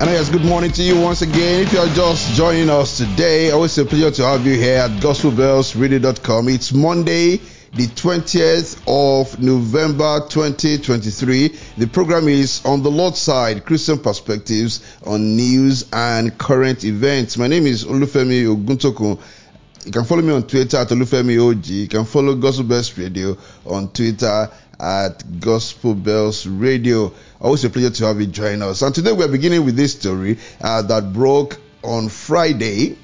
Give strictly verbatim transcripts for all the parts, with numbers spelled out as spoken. And I guess good morning to you once again. If you are just joining us today, always a pleasure to have you here at gospel bells radio dot com. It's Monday, the twentieth of November twenty twenty-three. The program is On the Lord's Side, Christian Perspectives on News and Current Events. My name is Olufemi Oguntoku. You can follow me on Twitter at Olufemi O G. You can follow Gospel Bells Radio on Twitter at Gospel Bells Radio. Always a pleasure to have you join us. And today we're beginning with this story uh, that broke on Friday.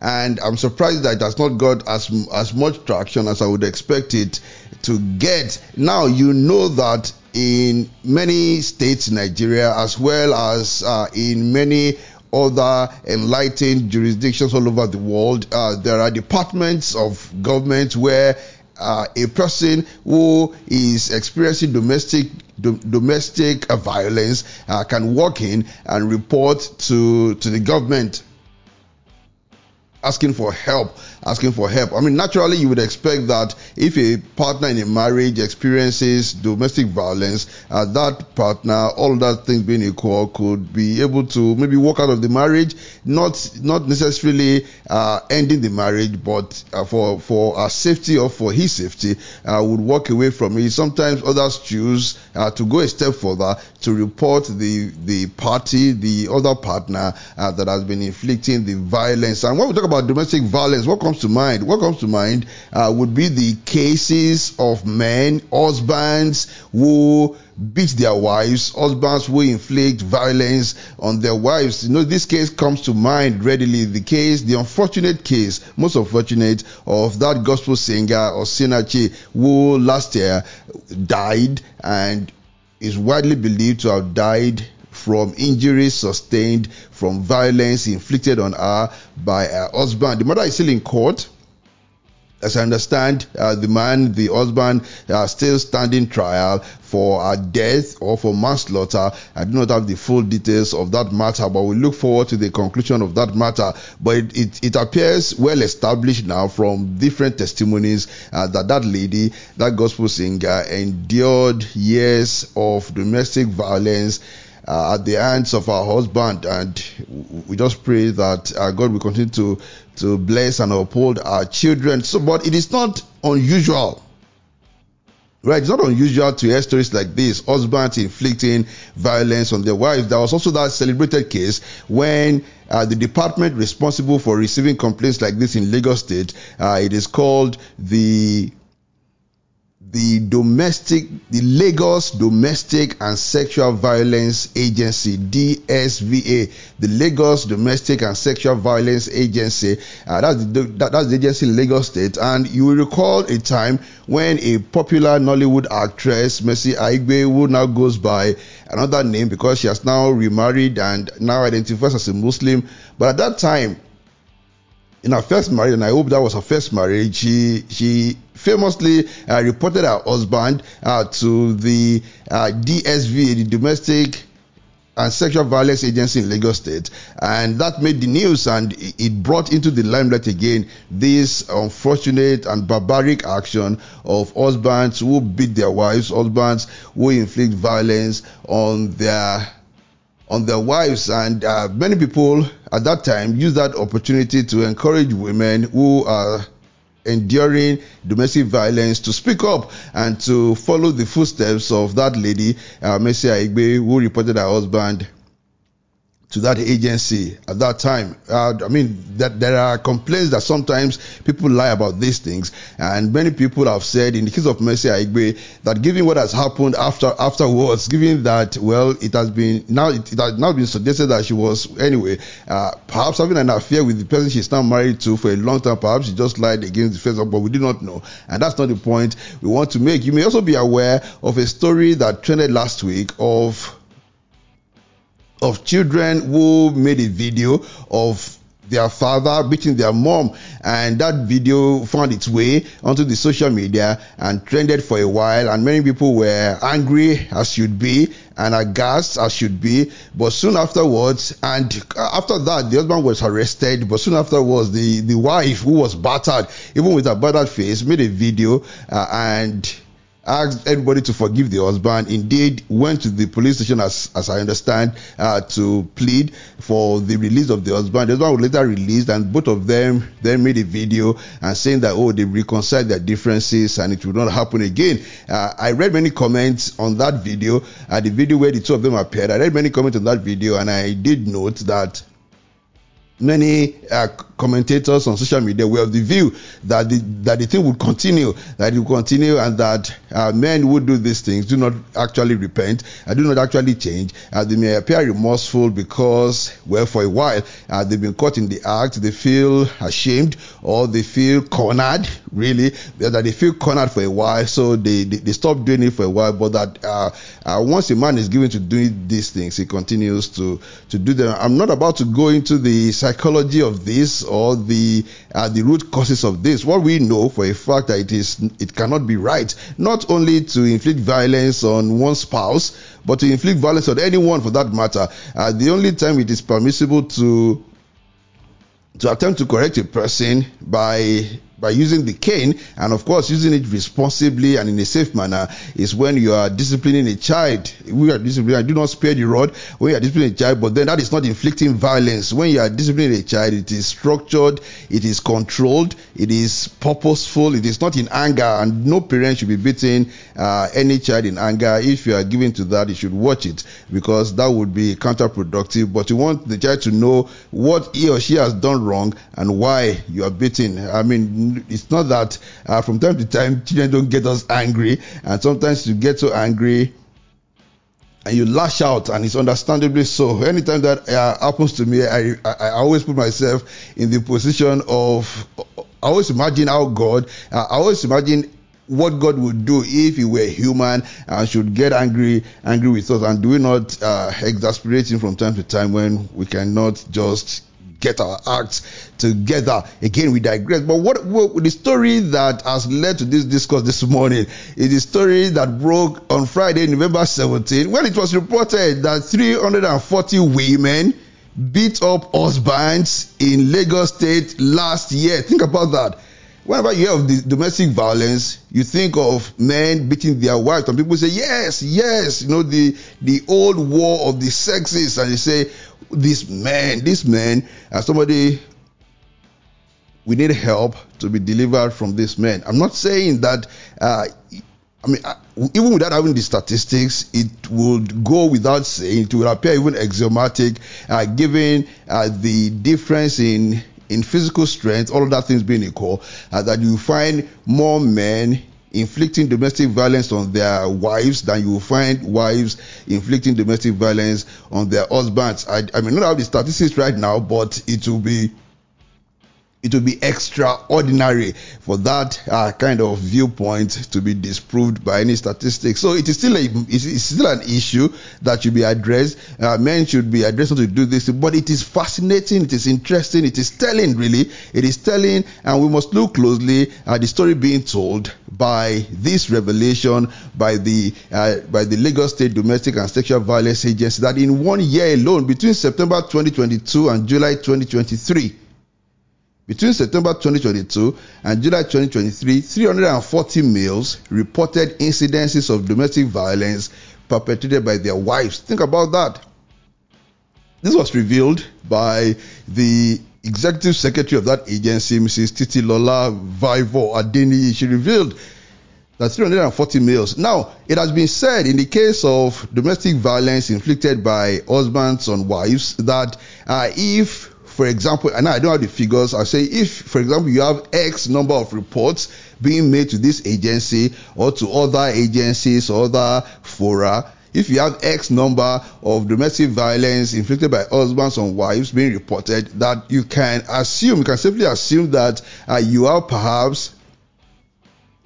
And I'm surprised that it has not got as, as much traction as I would expect it to get. Now, you know that in many states in Nigeria, as well as uh, in many other enlightened jurisdictions all over the world, uh, there are departments of government where Uh, a person who is experiencing domestic do, domestic uh, violence uh, can walk in and report to to the government, asking for help, asking for help. I mean, naturally, you would expect that if a partner in a marriage experiences domestic violence, uh, that partner, all that things being equal, could be able to maybe walk out of the marriage, not not necessarily uh, ending the marriage, but uh, for, for our safety or for his safety, uh, would walk away from it. Sometimes others choose uh, to go a step further to report the, the party, the other partner uh, that has been inflicting the violence. And when we talk about domestic violence, what comes to mind? What comes to mind uh, would be the cases of men, husbands who beat their wives, husbands who inflict violence on their wives. You know, this case comes to mind readily. The case, the unfortunate case, most unfortunate, of that gospel singer Osinachi, who last year died and is widely believed to have died from injuries sustained from violence inflicted on her by her husband. The mother is still in court. As I understand, uh, the man, the husband, uh, still standing trial for her death or for manslaughter. I do not have the full details of that matter, but we look forward to the conclusion of that matter. But it, it, it appears well established now from different testimonies uh, that that lady, that gospel singer, endured years of domestic violence Uh, at the hands of our husband, and we just pray that uh, God will continue to to bless and uphold our children. So, but it is not unusual, right? It's not unusual to hear stories like this: husbands inflicting violence on their wives. There was also that celebrated case when uh, the department responsible for receiving complaints like this in Lagos State, uh, it is called the The domestic, the Lagos Domestic and Sexual Violence Agency, D S V A, the Lagos Domestic and Sexual Violence Agency, uh, that's, the, that, that's the agency in Lagos State. And you will recall a time when a popular Nollywood actress, Mercy Aigbe, who now goes by another name because she has now remarried and now identifies as a Muslim, but at that time, in her first marriage, and I hope that was her first marriage, she she famously uh, reported her husband uh, to the uh, D S V, the Domestic and Sexual Violence Agency in Lagos State, and that made the news, and it brought into the limelight again this unfortunate and barbaric action of husbands who beat their wives, husbands who inflict violence on their on their wives. And uh, many people at that time used that opportunity to encourage women who are enduring domestic violence to speak up and to follow the footsteps of that lady, uh, Mercy Aigbe, who reported her husband to that agency at that time. Uh, I mean, that there are complaints that sometimes people lie about these things, and many people have said, in the case of Mercy Aigbe, that given what has happened after afterwards, given that, well, it has been now it, it has now been suggested that she was anyway, uh, perhaps having an affair with the person she's now married to for a long time. Perhaps she just lied against the face of, but we do not know, and that's not the point we want to make. You may also be aware of a story that trended last week of. of children who made a video of their father beating their mom, and that video found its way onto the social media and trended for a while, and many people were angry as should be and aghast as should be. But soon afterwards, and after that, the husband was arrested, but soon afterwards the the wife, who was battered even with her battered face, made a video uh, and asked everybody to forgive the husband, indeed went to the police station, as as I understand, uh, to plead for the release of the husband. The husband was later released, and both of them then made a video and saying that, oh, they reconciled their differences and it will not happen again. Uh, I read many comments on that video, uh, the video where the two of them appeared. I read many comments on that video, and I did note that many uh, commentators on social media were of the view that the that the thing would continue, that it would continue, and that uh, men who do these things do not actually repent, uh, do not actually change. Uh, they may appear remorseful because, well, for a while uh, they've been caught in the act. They feel ashamed, or they feel cornered, really, that they feel cornered for a while, so they, they, they stop doing it for a while, but that uh, uh, once a man is given to doing these things, he continues to, to do them. I'm not about to go into the psychology of this or the uh, the root causes of this. What we know for a fact that it is it cannot be right, not only to inflict violence on one spouse, but to inflict violence on anyone for that matter. Uh, the only time it is permissible to to attempt to correct a person by by using the cane, and of course using it responsibly and in a safe manner, is when you are disciplining a child. We are disciplining, I do not spare the rod when you are disciplining a child, but then that is not inflicting violence. When you are disciplining a child, it is structured, it is controlled, it is purposeful, it is not in anger, and no parent should be beating uh, any child in anger. If you are given to that, you should watch it, because that would be counterproductive. But you want the child to know what he or she has done wrong and why you are beating. I mean, it's not that uh, from time to time children don't get us angry, and sometimes you get so angry and you lash out, and it's understandably so. Anytime that uh, happens to me, I, I I always put myself in the position of, I always imagine how God, uh, I always imagine what God would do if He were human and should get angry, angry with us, and do we not uh, exasperate Him from time to time when we cannot just get our acts together. Again, we digress. But what, what the story that has led to this discourse this morning is the story that broke on Friday, November seventeenth, when it was reported that three hundred forty women beat up husbands in Lagos State last year. Think about that. Whenever you hear of the domestic violence, you think of men beating their wives, and people say, yes, yes, you know, the the old war of the sexes, and they say, this man, this man, as somebody, we need help to be delivered from this man. I'm not saying that, uh, I mean, even without having the statistics, it would go without saying, it would appear even axiomatic, uh, given uh, the difference in in physical strength, all of that things being equal, uh, that you find more men inflicting domestic violence on their wives than you find wives inflicting domestic violence on their husbands. I, I may not have the statistics right now, but it will be it will be extraordinary for that uh, kind of viewpoint to be disproved by any statistics. So it is still a, it's still an issue that should be addressed. Uh, men should be addressed to do this, but it is fascinating, it is interesting, it is telling, really. It is telling, and we must look closely at the story being told by this revelation by the uh, by the Lagos State Domestic and Sexual Violence Agency, that in one year alone, between September twenty twenty-two and July twenty twenty-three, between September twenty twenty-two and July twenty twenty-three, three hundred forty males reported incidences of domestic violence perpetrated by their wives. Think about that. This was revealed by the executive secretary of that agency, Missus Titilola Vivour-Adeniyi. She revealed that three hundred forty males. Now, it has been said in the case of domestic violence inflicted by husbands on wives that uh, if for example, and I don't have the figures, I'll say if, for example, you have X number of reports being made to this agency or to other agencies or other fora, if you have X number of domestic violence inflicted by husbands on wives being reported, that you can assume, you can safely assume that uh, you have perhaps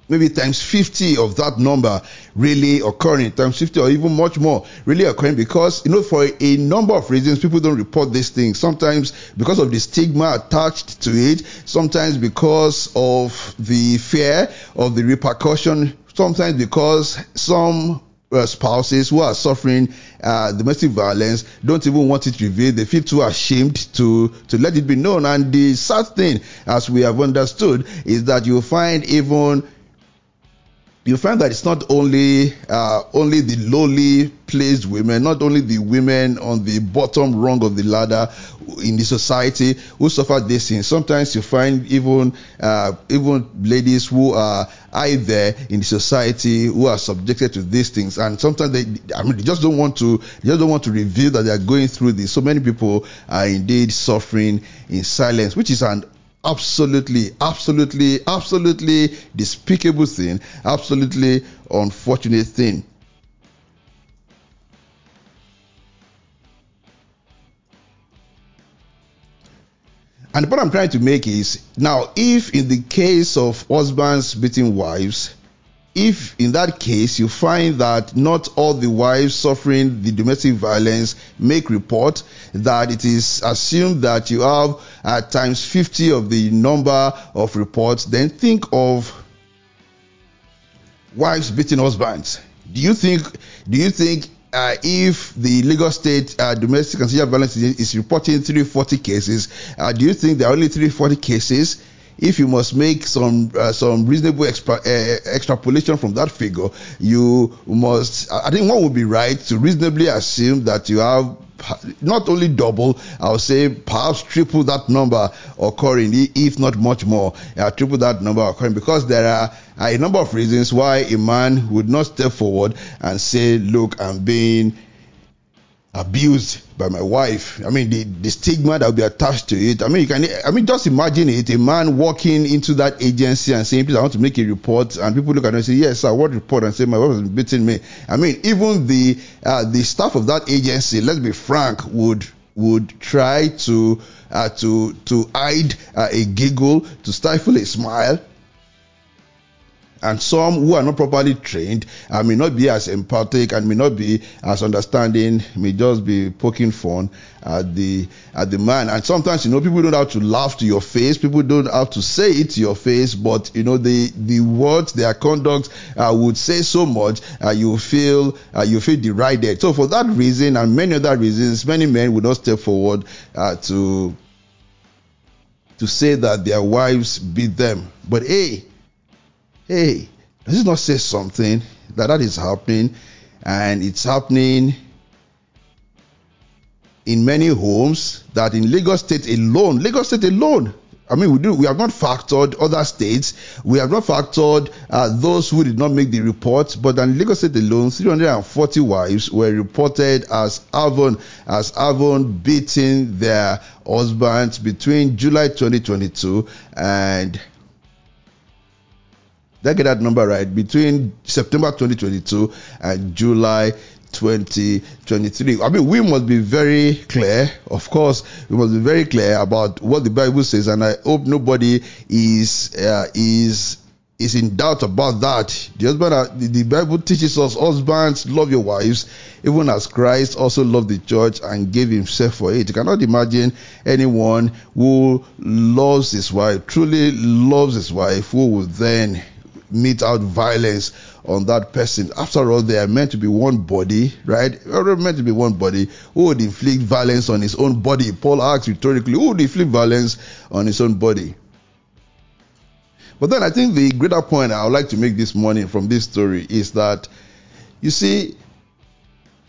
maybe times fifty of that number really occurring, times fifty or even much more really occurring, because, you know, for a number of reasons, people don't report these things. Sometimes because of the stigma attached to it, sometimes because of the fear of the repercussion, sometimes because some Uh, spouses who are suffering uh, domestic violence don't even want it revealed. They feel too ashamed to to let it be known. And the sad thing, as we have understood, is that you find even you find that it's not only uh, only the lowly placed women, not only the women on the bottom rung of the ladder in the society who suffer this thing. Sometimes you find even uh, even ladies who are either in the society who are subjected to these things, and sometimes they, I mean, they just don't want to, they just don't want to reveal that they are going through this. So many people are indeed suffering in silence, which is an absolutely, absolutely, absolutely despicable thing, absolutely unfortunate thing. And the point I'm trying to make is, now, if in the case of husbands beating wives, if in that case you find that not all the wives suffering the domestic violence make report, that it is assumed that you have at times fifty of the number of reports, then think of wives beating husbands. Do you think, do you think Uh, if the Lagos State uh, Domestic and Sexual Violence Agency is reporting three hundred forty cases, uh, do you think there are only three hundred forty cases? If you must make some uh, some reasonable extra, uh, extrapolation from that figure, you must, I think one would be right to reasonably assume that you have not only double, I would say perhaps triple that number occurring, if not much more, uh, triple that number occurring, because there are a number of reasons why a man would not step forward and say, look, I'm being abused by my wife. I mean, the, the stigma that will be attached to it. I mean, you can, I mean, just imagine it, a man walking into that agency and saying, please, I want to make a report, and people look at him and say, yes, sir, what report? And say, my wife was beating me. I mean, even the, uh, the staff of that agency, let's be frank, would, would try to, uh, to, to hide uh, a giggle, to stifle a smile. And some who are not properly trained and may not be as empathic and may not be as understanding, may just be poking fun at the at the man. And sometimes, you know, people don't have to laugh to your face, people don't have to say it to your face, but you know, the the words, their conduct uh, would say so much. Uh, you feel uh, you feel derided. So for that reason and many other reasons, many men would not step forward uh, to to say that their wives beat them. But hey. Hey, does it not say something that that is happening, and it's happening in many homes? That in Lagos State alone, Lagos State alone. I mean, we do. We have not factored other states. We have not factored uh, those who did not make the report. But in Lagos State alone, three hundred forty wives were reported as having as having beaten their husbands between July twenty twenty-two and. Did I get that number right? Between September twenty twenty-two and July twenty twenty-three. I mean, we must be very clear. Of course, we must be very clear about what the Bible says, and I hope nobody is uh, is is in doubt about that. The husband, uh, the, the Bible teaches us, husbands, love your wives, even as Christ also loved the church and gave himself for it. You cannot imagine anyone who loves his wife, truly loves his wife, who would then mete out violence on that person. After all, they are meant to be one body, right? They're meant to be one body. Who would inflict violence on his own body? Paul asks rhetorically, who would inflict violence on his own body? But then I think the greater point I would like to make this morning from this story is that, you see,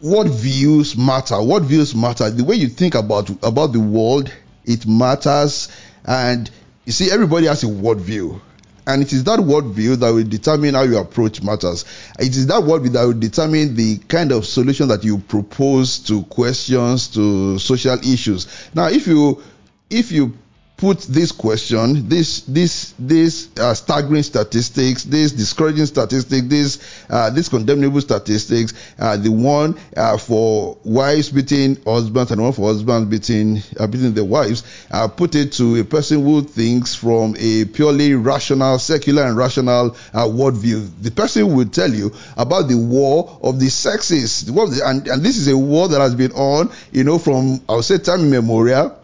what views matter? What views matter? The way you think about, about the world, it matters. And you see, everybody has a worldview. And it is that worldview that will determine how you approach matters. It is that worldview that will determine the kind of solution that you propose to questions, to social issues. Now, if you if you put this question, this this this uh, staggering statistics, this discouraging statistics, this uh, this condemnable statistics, uh, the one uh, for wives beating husbands and one for husbands beating uh, beating their wives, uh, put it to a person who thinks from a purely rational, secular and rational uh, worldview. The person will tell you about the war of the sexes, the war of the, and and this is a war that has been on, you know, from I would say time immemorial.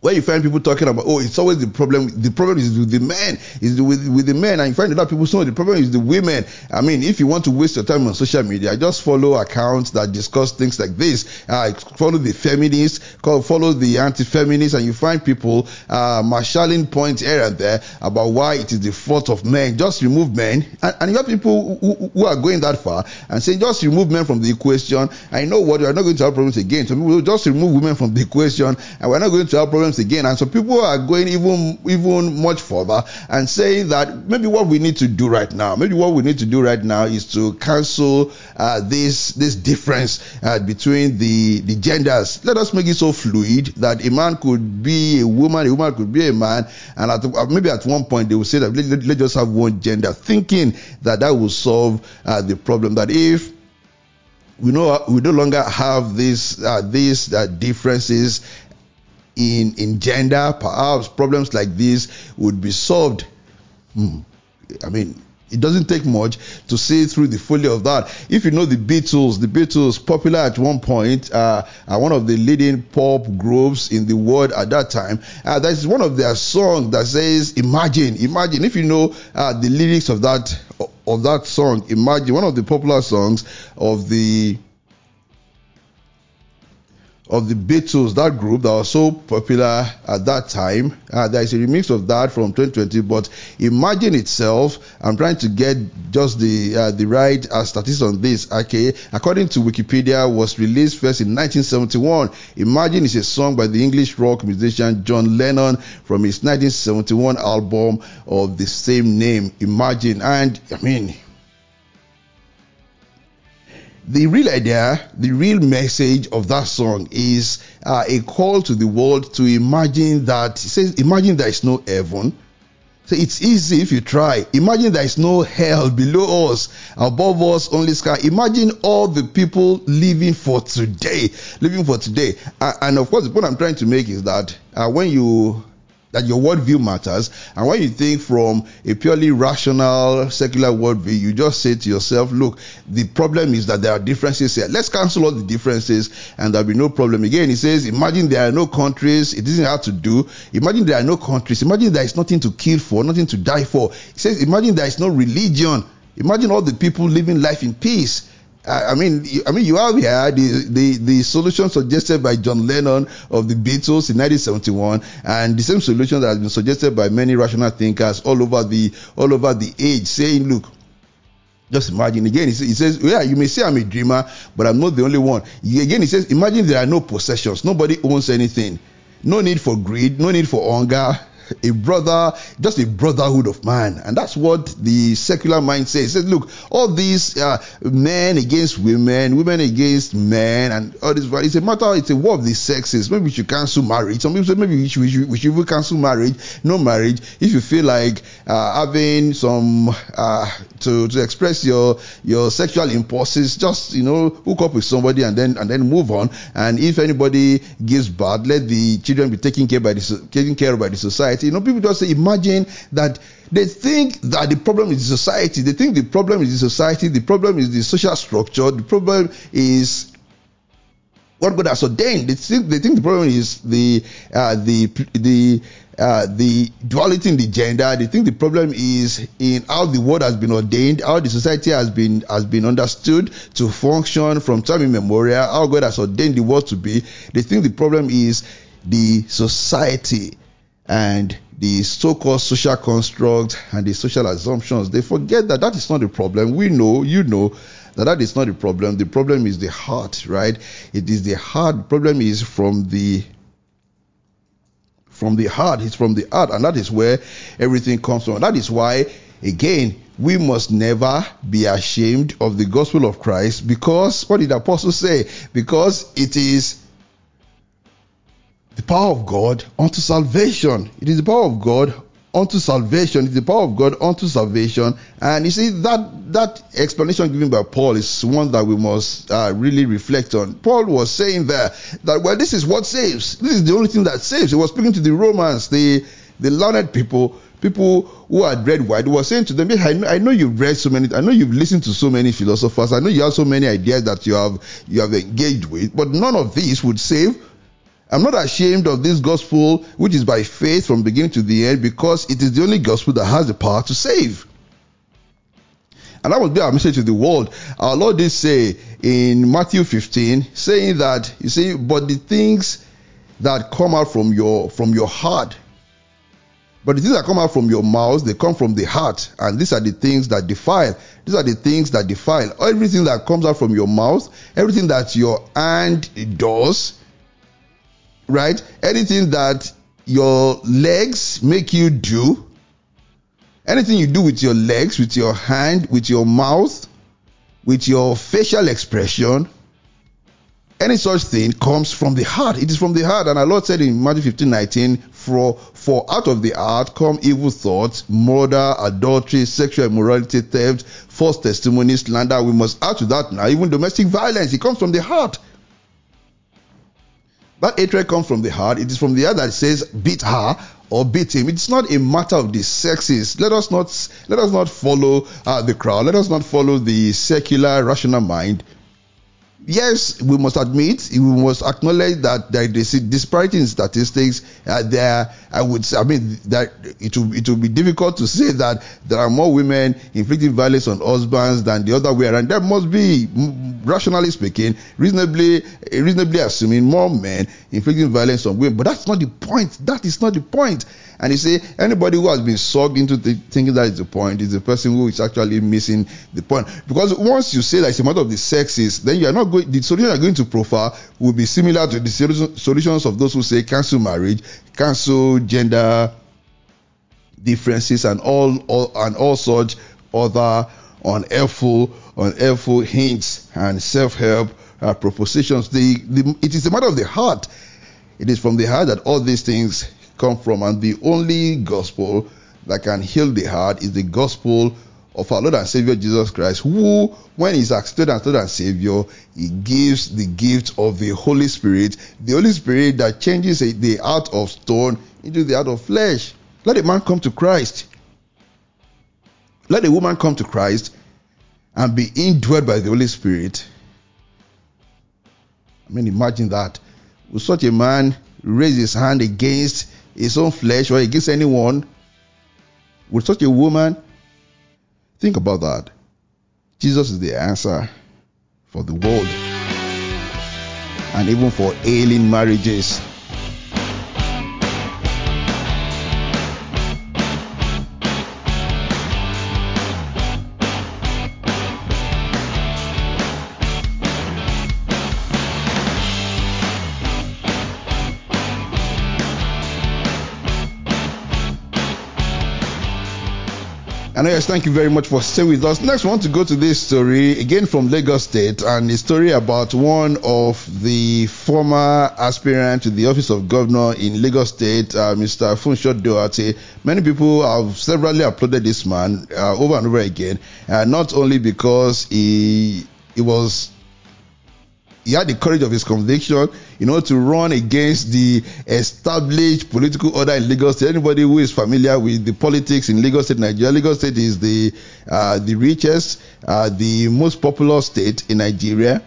Where you find people talking about, oh, it's always the problem. The problem is with the men. Is with with the men, and you find a lot of people saying the problem is the women. I mean, if you want to waste your time on social media, just follow accounts that discuss things like this. Uh, follow the feminists, follow the anti-feminists, and you find people uh, marshalling points here and there about why it is the fault of men. Just remove men, and, and you have people who, who are going that far and saying just remove men from the equation. I know what, we are not going to have problems again. So we'll just remove women from the equation, and we're not going to have problems again. And so people are going even even much further and saying that maybe what we need to do right now, maybe what we need to do right now is to cancel uh, this this difference uh, between the the genders. Let us make it so fluid that a man could be a woman, a woman could be a man, and at, maybe at one point they will say that let, let, let's just have one gender, thinking that that will solve uh, the problem. That if we know we no longer have these uh, these uh, differences in in gender, perhaps problems like this would be solved. Mm. I mean, it doesn't take much to see through the folly of that. If you know the Beatles, the Beatles, popular at one point, uh, uh, one of the leading pop groups in the world at that time, uh, that is one of their songs that says, imagine, imagine. If you know uh, the lyrics of that of that song, Imagine, one of the popular songs of the of the Beatles, that group that was so popular at that time. Uh, there is a remix of that from twenty twenty, but Imagine itself, I'm trying to get just the uh, the right uh, statistics on this. Okay, according to Wikipedia, was released first in nineteen seventy-one. Imagine is a song by the English rock musician John Lennon from his nineteen seventy-one album of the same name, Imagine. And I mean, the real idea, the real message of that song is uh, a call to the world to imagine that, it says, imagine there is no heaven. So it's easy if you try. Imagine there is no hell below us, above us only sky. Imagine all the people living for today, living for today. Uh, and of course, the point I'm trying to make is that uh, when you... that your worldview matters, and when you think from a purely rational, secular worldview, you just say to yourself, look, the problem is that there are differences here. Let's cancel all the differences and there'll be no problem. Again, it says, imagine there are no countries. It isn't hard to do. Imagine there are no countries. Imagine there is nothing to kill for, nothing to die for. It says, imagine there is no religion. Imagine all the people living life in peace. I mean, I mean, you have here the, the, the solution suggested by John Lennon of the Beatles in nineteen seventy-one, and the same solution that has been suggested by many rational thinkers all over the all over the age, saying, look, just imagine. Again, he says, yeah, you may say I'm a dreamer, but I'm not the only one. Again, he says, imagine there are no possessions. Nobody owns anything. No need for greed. No need for hunger. A brother, just a brotherhood of man. And that's what the secular mind says. It says, look, all these uh, men against women, women against men, and all this, it's a matter, it's a war of the sexes. Maybe we should cancel marriage. Some people say, maybe we should, we should, we should even cancel marriage, no marriage. If you feel like uh, having some, uh, to, to express your, your sexual impulses, just, you know, hook up with somebody and then, and then move on. And if anybody gives birth, let the children be taken care by the, taken care of by the society. You know, people just say, imagine that. They think that the problem is the society. They think the problem is the society. The problem is the social structure. The problem is what God has ordained. They think, they think the problem is the uh, the the uh, the duality in the gender. They think the problem is in how the world has been ordained, how the society has been has been understood to function from time immemorial, how God has ordained the world to be. They think the problem is the society and the so-called social construct and the social assumptions. They forget that that is not the problem. We know, you know, that that is not the problem. The problem is the heart, right? It is the heart. The problem is from the from the heart. It's from the heart, and that is where everything comes from. That is why, again, we must never be ashamed of the gospel of Christ, because what did the apostle say? Because it is the power of God unto salvation. It is the power of God unto salvation. It is the power of God unto salvation. And you see, that that explanation given by Paul is one that we must uh, really reflect on. Paul was saying there that, well, this is what saves. This is the only thing that saves. He was speaking to the Romans, the, the learned people, people who had read wide. He was saying to them, I know, I know you've read so many, I know you've listened to so many philosophers, I know you have so many ideas that you have you have engaged with, but none of these would save I'm not ashamed of this gospel, which is by faith from beginning to the end, because it is the only gospel that has the power to save. And that would be our message to the world. Our Lord did say in Matthew fifteen, saying that, you see, but the things that come out from your from your heart, but the things that come out from your mouth, they come from the heart, and these are the things that defile. These are the things that defile. Everything that comes out from your mouth, everything that your hand does, right? Anything that your legs make you do, anything you do with your legs, with your hand, with your mouth, with your facial expression, any such thing comes from the heart. It is from the heart. And our Lord said in Matthew fifteen nineteen, for, for out of the heart come evil thoughts, murder, adultery, sexual immorality, theft, false testimony, slander. We must add to that now, even domestic violence. It comes from the heart. That hatred comes from the heart. It is from the heart that says, beat her or beat him. It's not a matter of the sexes. Let us not let us not follow uh, the crowd. Let us not follow the secular rational mind. Yes, we must admit, we must acknowledge that there is a disparity in statistics. Uh, there, I would, I mean, that it will it will be difficult to say that there are more women inflicting violence on husbands than the other way around. There must be, rationally speaking, reasonably, reasonably assuming more men inflicting violence on women. But that's not the point. That is not the point. And you see, anybody who has been sucked into the thinking that is the point is the person who is actually missing the point. Because once you say that it's a matter of the sexes, then you are not going, the solution you are going to profile will be similar to the solutions of those who say cancel marriage, cancel gender differences, and all, all and all such other unhelpful, unhelpful hints and self-help uh, propositions. The, the, it is a matter of the heart. It is from the heart that all these things come from, and the only gospel that can heal the heart is the gospel of our Lord and Savior Jesus Christ, who, when he's accepted as Lord and Savior, he gives the gift of the Holy Spirit, the Holy Spirit that changes the heart of stone into the heart of flesh. Let a man come to Christ, let a woman come to Christ, and be indwelt by the Holy Spirit. I mean, imagine that. Will such a man raise his hand against his own flesh or against anyone? With such a woman, think about that. Jesus is the answer for the world and even for ailing marriages. And yes, thank you very much for staying with us. Next, we want to go to this story, again from Lagos State, and a story about one of the former aspirants to the office of governor in Lagos State, uh, Mister Funsho Doherty. Many people have severally applauded this man uh, over and over again, uh, not only because he, he was... he had the courage of his conviction, you know, to run against the established political order in Lagos State. Anybody who is familiar with the politics in Lagos State, Nigeria, Lagos State is the uh, the richest, uh, the most popular state in Nigeria.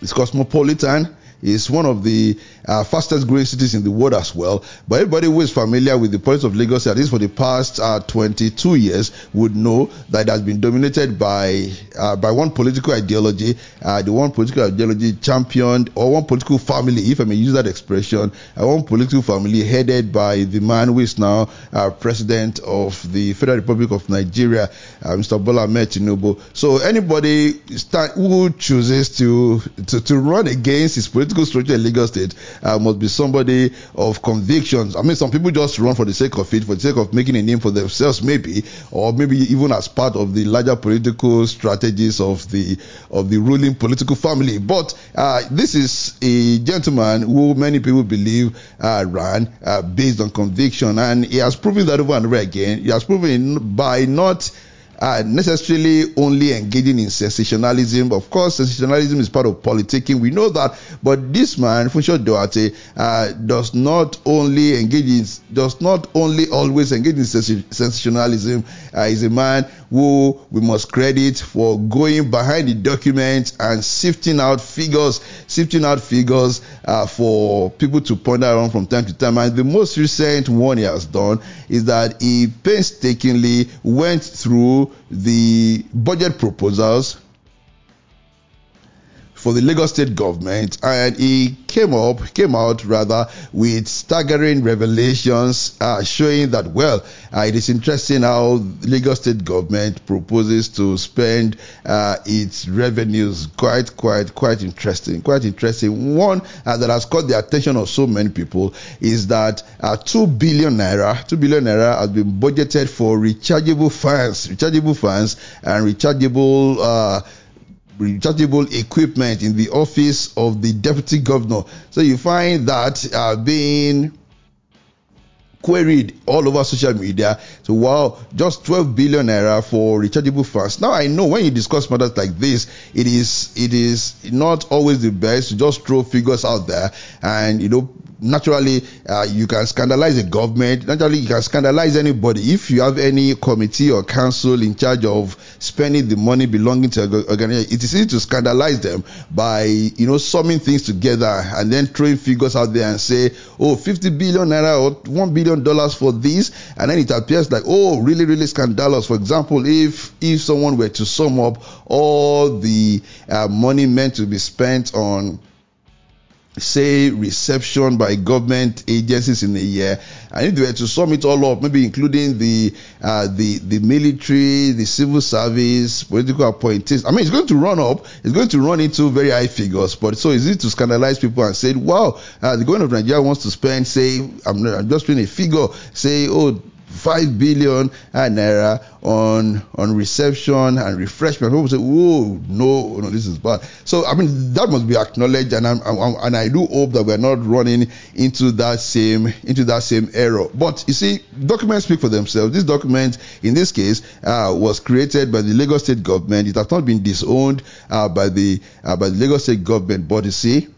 It's cosmopolitan. It's one of the uh, fastest growing cities in the world as well. But everybody who is familiar with the politics of Lagos State, at least for the past uh, twenty-two years, would know that it has been dominated by uh, by one political ideology, uh, the one political ideology championed, or one political family, if I may use that expression, uh, one political family headed by the man who is now uh, president of the Federal Republic of Nigeria, uh, Mister Bola Ahmed Tinubu. So anybody start, who chooses to, to to run against his political structure in Lagos State uh, must be somebody of convictions. I mean, some people just run for the sake of it, for the sake of making a name for themselves, maybe, or maybe even as part of the larger political strategies of the of the ruling political family. But uh, this is a gentleman who many people believe uh, ran uh, based on conviction, and he has proven that over and over again. He has proven by not are necessarily only engaging in sensationalism. Of course, sensationalism is part of politicking. We know that. But this man, Funsho Doherty, uh, does not only engage in, does not only always engage in sensationalism. Uh, he's a man who we must credit for going behind the documents and sifting out figures, sifting out figures uh, for people to ponder on from time to time. And the most recent one he has done is that he painstakingly went through the budget proposals for the Lagos state government, and he came up, came out rather, with staggering revelations uh, showing that, well, uh, it is interesting how the Lagos state government proposes to spend uh, its revenues. Quite, quite, quite interesting, quite interesting. One uh, that has caught the attention of so many people is that uh, two billion naira, two billion naira has been budgeted for rechargeable fans, rechargeable fans, and rechargeable. Uh, rechargeable equipment in the office of the deputy governor. So you find that uh, being queried all over social media. So wow, just twelve billion naira for rechargeable fans. Now I know when you discuss matters like this, it is it is not always the best to just throw figures out there, and you know. Naturally, uh, you can scandalize a government. Naturally, you can scandalize anybody. If you have any committee or council in charge of spending the money belonging to an organization, it is easy to scandalize them by, you know, summing things together and then throwing figures out there and say, oh, fifty billion naira or one billion dollars for this. And then it appears like, oh, really, really scandalous. For example, if if someone were to sum up all the uh, money meant to be spent on, say, reception by government agencies in a year, and if they were to sum it all up, maybe including the uh, the the military, the civil service, political appointees, I mean, it's going to run up, it's going to run into very high figures. But so it's easy to scandalize people and say, wow, uh, the government of Nigeria wants to spend, say, I'm, I'm just doing a figure, say, oh, Five billion naira on on reception and refreshment. People say, "Oh no, no, this is bad." So I mean, that must be acknowledged, and I'm, I'm, and I do hope that we're not running into that same into that same error. But you see, documents speak for themselves. This document, in this case, uh, was created by the Lagos state government. It has not been disowned uh, by the uh, by the Lagos state government. But you see,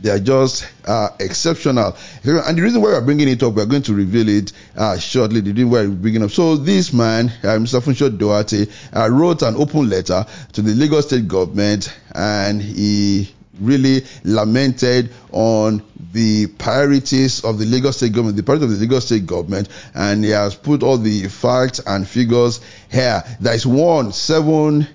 they are just uh, exceptional. And the reason why we're bringing it up, we're going to reveal it uh, shortly. The reason why we're bringing it up. So this man, uh, Mister Funsho Doherty, uh, wrote an open letter to the Lagos state government, and he really lamented on the priorities of the Lagos state government, the priorities of the Lagos state government, and he has put all the facts and figures here. There is one, seven... zero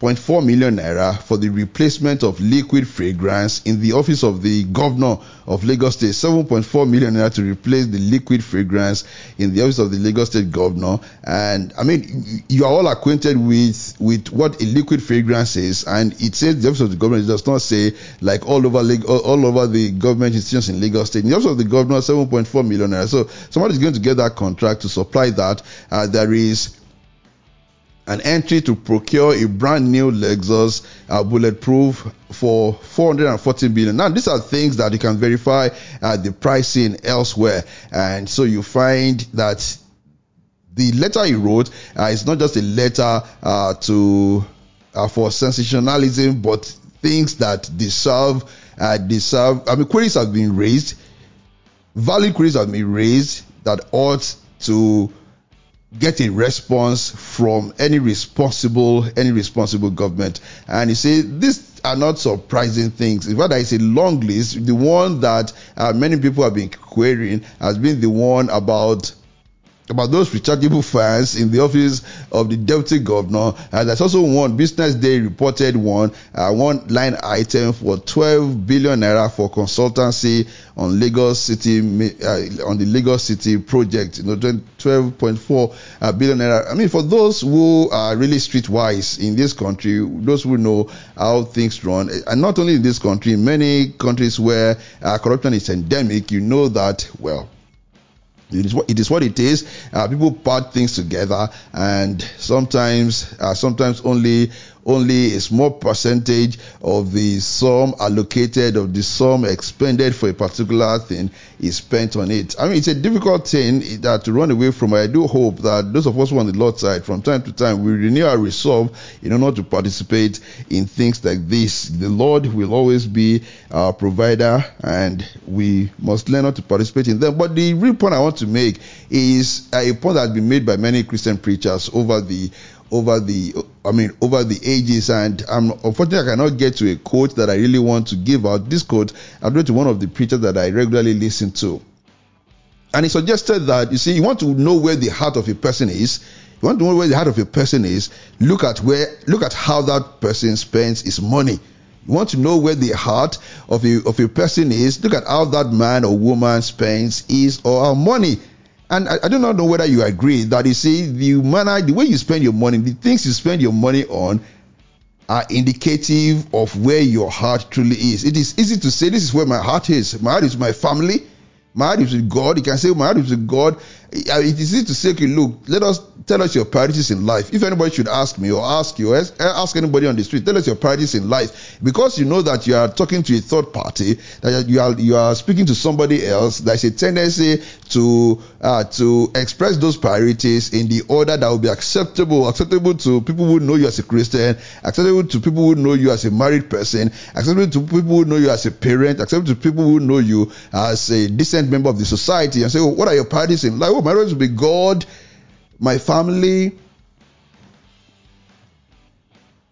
point four million naira for the replacement of liquid fragrance in the office of the governor of Lagos State. seven point four million naira to replace the liquid fragrance in the office of the Lagos State governor. And I mean, you are all acquainted with with what a liquid fragrance is, and it says the office of the governor. It does not say like all over all over the government institutions in Lagos State. In the office of the governor, seven point four million naira. So somebody is going to get that contract to supply that. Uh, there is an entry to procure a brand new Lexus uh, bulletproof for four hundred fourteen billion. Now, these are things that you can verify uh, the pricing elsewhere, and so you find that the letter he wrote uh, is not just a letter uh, to uh, for sensationalism, but things that deserve uh, deserve. I mean, queries have been raised, valid queries have been raised that ought to get a response from any responsible, any responsible government. And you see, these are not surprising things. In fact, there is a long list. The one that uh, many people have been querying has been the one about about those rechargeable fans in the office of the deputy governor. And there's also one Business Day reported one uh, one line item for twelve billion naira for consultancy on Lagos City uh, on the Lagos City project. You know, twelve point four uh, billion naira. I mean, for those who are really streetwise in this country, those who know how things run, and not only in this country, many countries where uh, corruption is endemic, you know that well. It is what it is. What it is. Uh, people part things together, and sometimes, uh, sometimes only only a small percentage of the sum allocated, of the sum expended for a particular thing is spent on it. I mean, it's a difficult thing that to run away from. I do hope that those of us who are on the Lord's side, from time to time, we renew our resolve in order to participate in things like this. The Lord will always be our provider, and we must learn how to participate in them. But the real point I want to make is a point that has been made by many Christian preachers over the over the I mean over the ages, and I'm unfortunately I cannot get to a quote that I really want to give out. This quote I read to one of the preachers that I regularly listen to, and he suggested that, you see, you want to know where the heart of a person is. You want to know where the heart of a person is, look at where look at how that person spends his money. You want to know where the heart of a of a person is, look at how that man or woman spends his or her money. And I, I do not know whether you agree that, you see, the manner, the way you spend your money, the things you spend your money on are indicative of where your heart truly is. It is easy to say, this is where my heart is. My heart is my family. My heart is with God. You can say, my heart is with God. It is easy to say, okay, look, let us tell us your priorities in life. If anybody should ask me or ask you, or ask anybody on the street, tell us your priorities in life. Because you know that you are talking to a third party, that you are you are speaking to somebody else, there's a tendency to uh, to express those priorities in the order that will be acceptable, acceptable to people who know you as a Christian, acceptable to people who know you as a married person, acceptable to people who know you as a parent, acceptable to people who know you as a decent member of the society, and say, oh, what are your priorities in life? Oh, my priorities will be God, my family,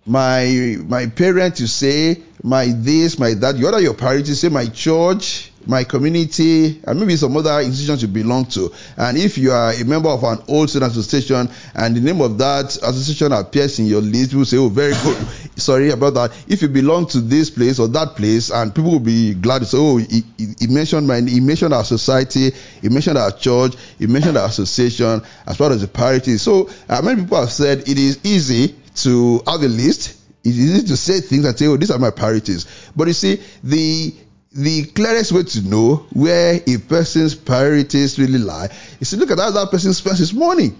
my my parents, you say, my this, my that. What are your priorities? Say, my church, my community, and maybe some other institutions you belong to. And if you are a member of an old student association and the name of that association appears in your list, people say, oh, very good. Sorry about that. If you belong to this place or that place, and people will be glad to say, oh, he, he mentioned my, he mentioned our society, he mentioned our church, he mentioned our association as well as the parity. So uh, many people have said it is easy to have a list. It's easy to say things and say, oh, these are my priorities. But you see, the The clearest way to know where a person's priorities really lie is to look at how that person spends his money.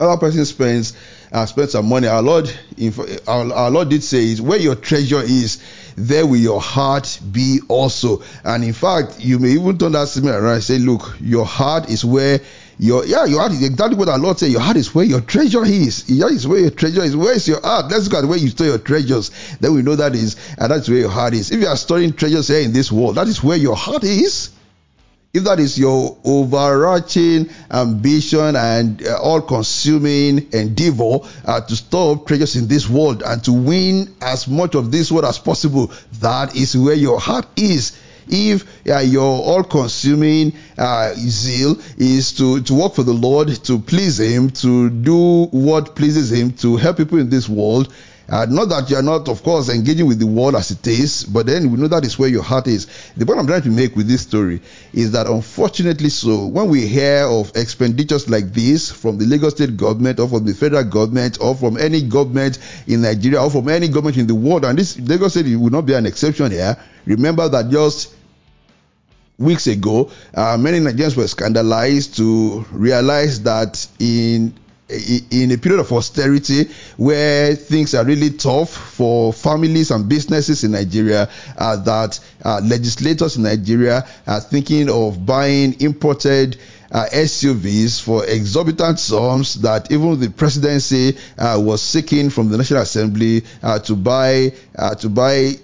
How that person spends uh, spends some money. Our Lord, our, our Lord did say, is where your treasure is, there will your heart be also. And in fact, you may even turn that statement around and say, look, your heart is where your yeah, your heart is exactly what our Lord said. Your heart is where your treasure is. Your heart is where your treasure is. Where is your heart? Let's look at where you store your treasures. Then we know that is, and that's where your heart is. If you are storing treasures here in this world, that is where your heart is. If that is your overarching ambition and uh, all-consuming endeavor uh, to store up treasures in this world and to win as much of this world as possible, that is where your heart is. If uh, your all-consuming uh, zeal is to, to work for the Lord, to please Him, to do what pleases Him, to help people in this world, uh, not that you are not, of course, engaging with the world as it is, but then we know that is where your heart is. The point I'm trying to make with this story is that, unfortunately so, when we hear of expenditures like this from the Lagos state government or from the federal government or from any government in Nigeria or from any government in the world, and this Lagos state will not be an exception here, remember that just weeks ago, uh, many Nigerians were scandalized to realize that in in a period of austerity where things are really tough for families and businesses in Nigeria, uh, that uh, legislators in Nigeria are thinking of buying imported Uh, S U Vs for exorbitant sums that even the presidency uh, was seeking from the National Assembly uh, to buy uh, to buy.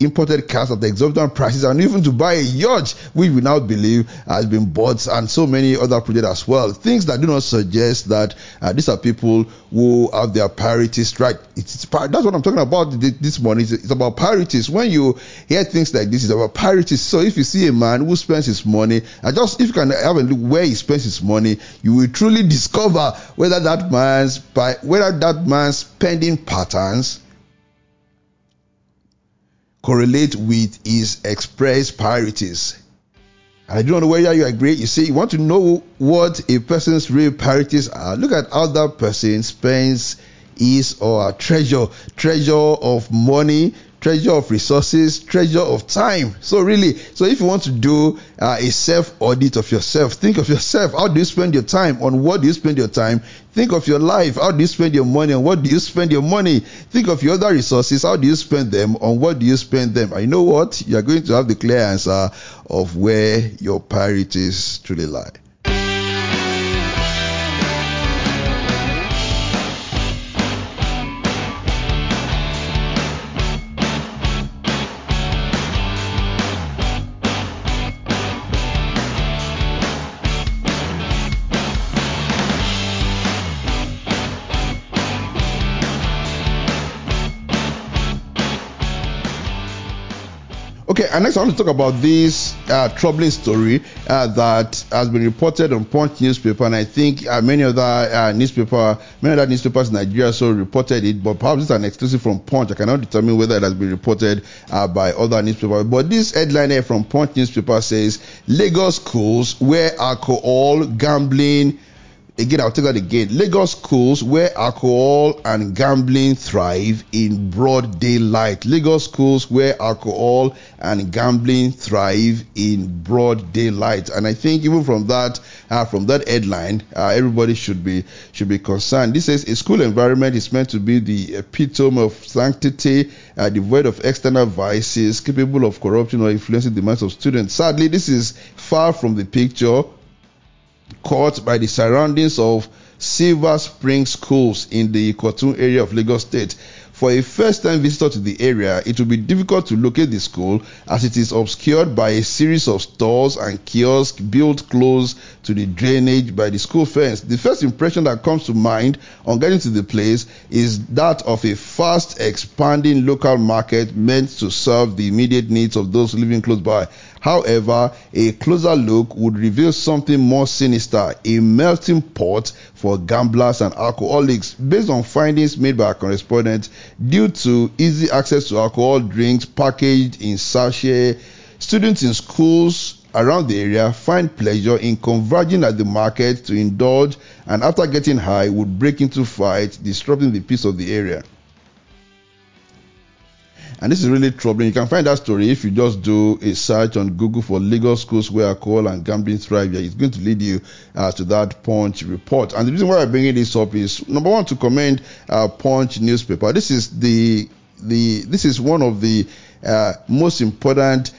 imported cars at the exorbitant prices, and even to buy a yacht, which we now believe has been bought, and so many other projects as well. Things that do not suggest that uh, these are people who have their priorities right. It's, it's, that's what I'm talking about this morning. It's, it's about priorities. When you hear things like this, it's about priorities. So if you see a man who spends his money, and just if you can have a look where he spends his money, you will truly discover whether that man's whether that man's spending patterns correlate with his expressed priorities. And I don't know whether you agree. You see, you want to know what a person's real priorities are. Look at how that person spends his or her treasure, treasure of money, treasure of resources, treasure of time. So really, so if you want to do uh, a self-audit of yourself, think of yourself. How do you spend your time? On what do you spend your time? Think of your life. How do you spend your money? On what do you spend your money? Think of your other resources. How do you spend them? On what do you spend them? And you know what? You are going to have the clear answer of where your priorities truly lie. Okay, and next I want to talk about this uh, troubling story uh, that has been reported on Punch newspaper, and I think uh, many other uh, newspaper, many other newspapers in Nigeria also reported it, but perhaps it's an exclusive from Punch. I cannot determine whether it has been reported uh, by other newspapers. But this headline here from Punch newspaper says, Lagos schools where alcohol, gambling, again, I'll take that again. Lagos schools where alcohol and gambling thrive in broad daylight. Lagos schools where alcohol and gambling thrive in broad daylight. And I think even from that, uh, from that headline, uh, everybody should be should be concerned. This says a school environment is meant to be the epitome of sanctity, uh, devoid of external vices, capable of corrupting or influencing the minds of students. Sadly, this is far from the picture caught by the surroundings of Silver Spring schools in the Koton area of Lagos State. For a first-time visitor to the area, it will be difficult to locate the school as it is obscured by a series of stores and kiosks built close to the drainage by the school fence. The first impression that comes to mind on getting to the place is that of a fast-expanding local market meant to serve the immediate needs of those living close by. However, a closer look would reveal something more sinister, a melting pot for gamblers and alcoholics. Based on findings made by our correspondent, due to easy access to alcohol drinks packaged in sachet, students in schools around the area find pleasure in converging at the market to indulge, and after getting high would break into fights, disrupting the peace of the area. And this is really troubling. You can find that story if you just do a search on Google for Lagos schools where alcohol and gambling thrive. Yeah, it's going to lead you uh, to that Punch report. And the reason why I'm bringing this up is, number one, to commend uh, Punch newspaper. This is the the this is one of the uh, most important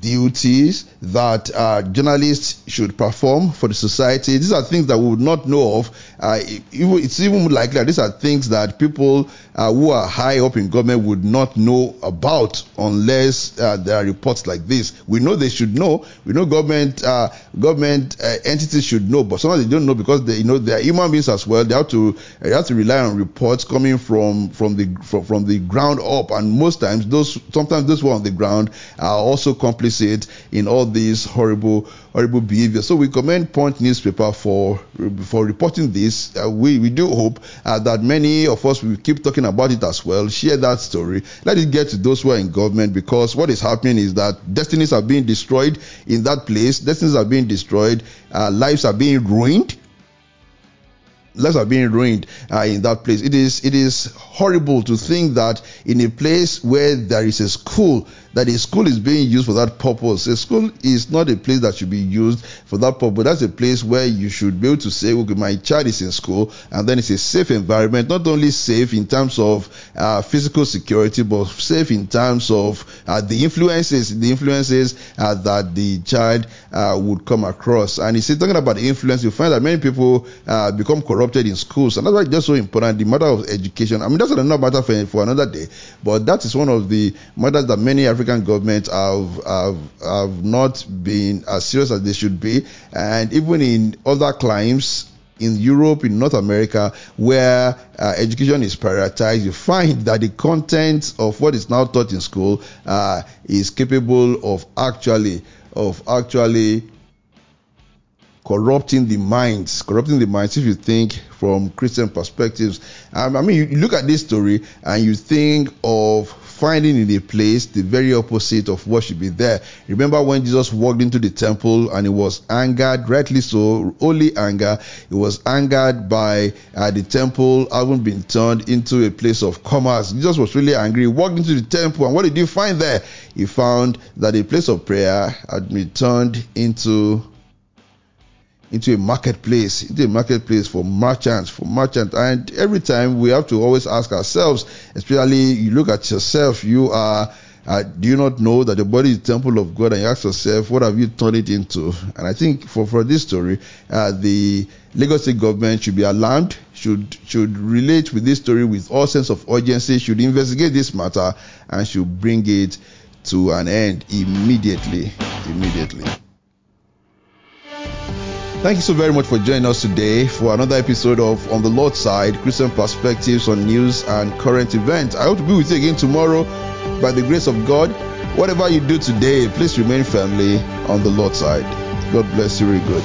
duties that uh, journalists should perform for the society. These are things that we would not know of. Uh, it, it's even likely that these are things that people uh, who are high up in government would not know about unless uh, there are reports like this. We know they should know. We know government uh, government uh, entities should know, but sometimes they don't know because they you know they are human beings as well. They have to they have to rely on reports coming from from the from, from the ground up, and most times those sometimes those who are on the ground are also complicit in all these horrible, horrible behavior. So we commend Punch newspaper for for reporting this. Uh, we we do hope uh, that many of us will keep talking about it as well. Share that story. Let it get to those who are in government, because what is happening is that destinies are being destroyed in that place. Destinies are being destroyed. Uh, lives are being ruined. Lives are being ruined uh, in that place. It is it is horrible to think that in a place where there is a school, that a school is being used for that purpose. A school is not a place that should be used for that purpose. That's a place where you should be able to say, okay, my child is in school, and then it's a safe environment, not only safe in terms of uh, physical security, but safe in terms of uh, the influences, the influences uh, that the child uh, would come across. And you see, talking about the influence, you find that many people uh, become corrupted in schools, and that's why that's so important, the matter of education. I mean, that's another matter for, for another day, but that is one of the matters that many African government have, have have not been as serious as they should be, and even in other climes in Europe, in North America, where uh, education is prioritized, you find that the content of what is now taught in school uh, is capable of actually of actually corrupting the minds, corrupting the minds. If you think from Christian perspectives, um, I mean, you look at this story and you think of finding in a place the very opposite of what should be there. Remember when Jesus walked into the temple and he was angered, rightly so, only anger. He was angered by uh, the temple having been turned into a place of commerce. Jesus was really angry. He walked into the temple, and what did he find there? He found that a place of prayer had been turned into into a marketplace, into a marketplace for merchants, for merchants. And every time we have to always ask ourselves, especially you look at yourself, you are, uh, do you not know that the body is the temple of God? And you ask yourself, what have you turned it into? And I think for, for this story, uh, the Lagos State government should be alarmed, should should relate with this story with all sense of urgency, should investigate this matter, and should bring it to an end immediately, immediately. Thank you so very much for joining us today for another episode of On the Lord's Side, Christian Perspectives on News and Current Events. I hope to be with you again tomorrow by the grace of God. Whatever you do today, please remain firmly on the Lord's side. God bless you really good.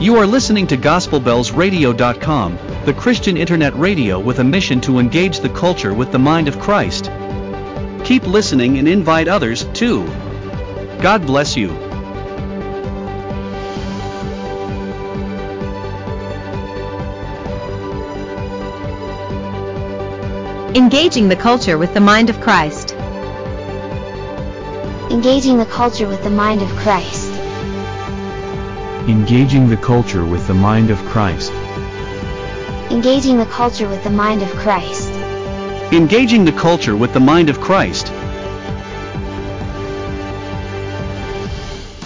You are listening to gospel bells radio dot com, the Christian internet radio with a mission to engage the culture with the mind of Christ. Keep listening and invite others, too. God bless you. Engaging the culture with the mind of Christ. Engaging the culture with the mind of Christ. Engaging the culture with the mind of Christ. Engaging the culture with the mind of Christ. Engaging the culture with the mind of Christ.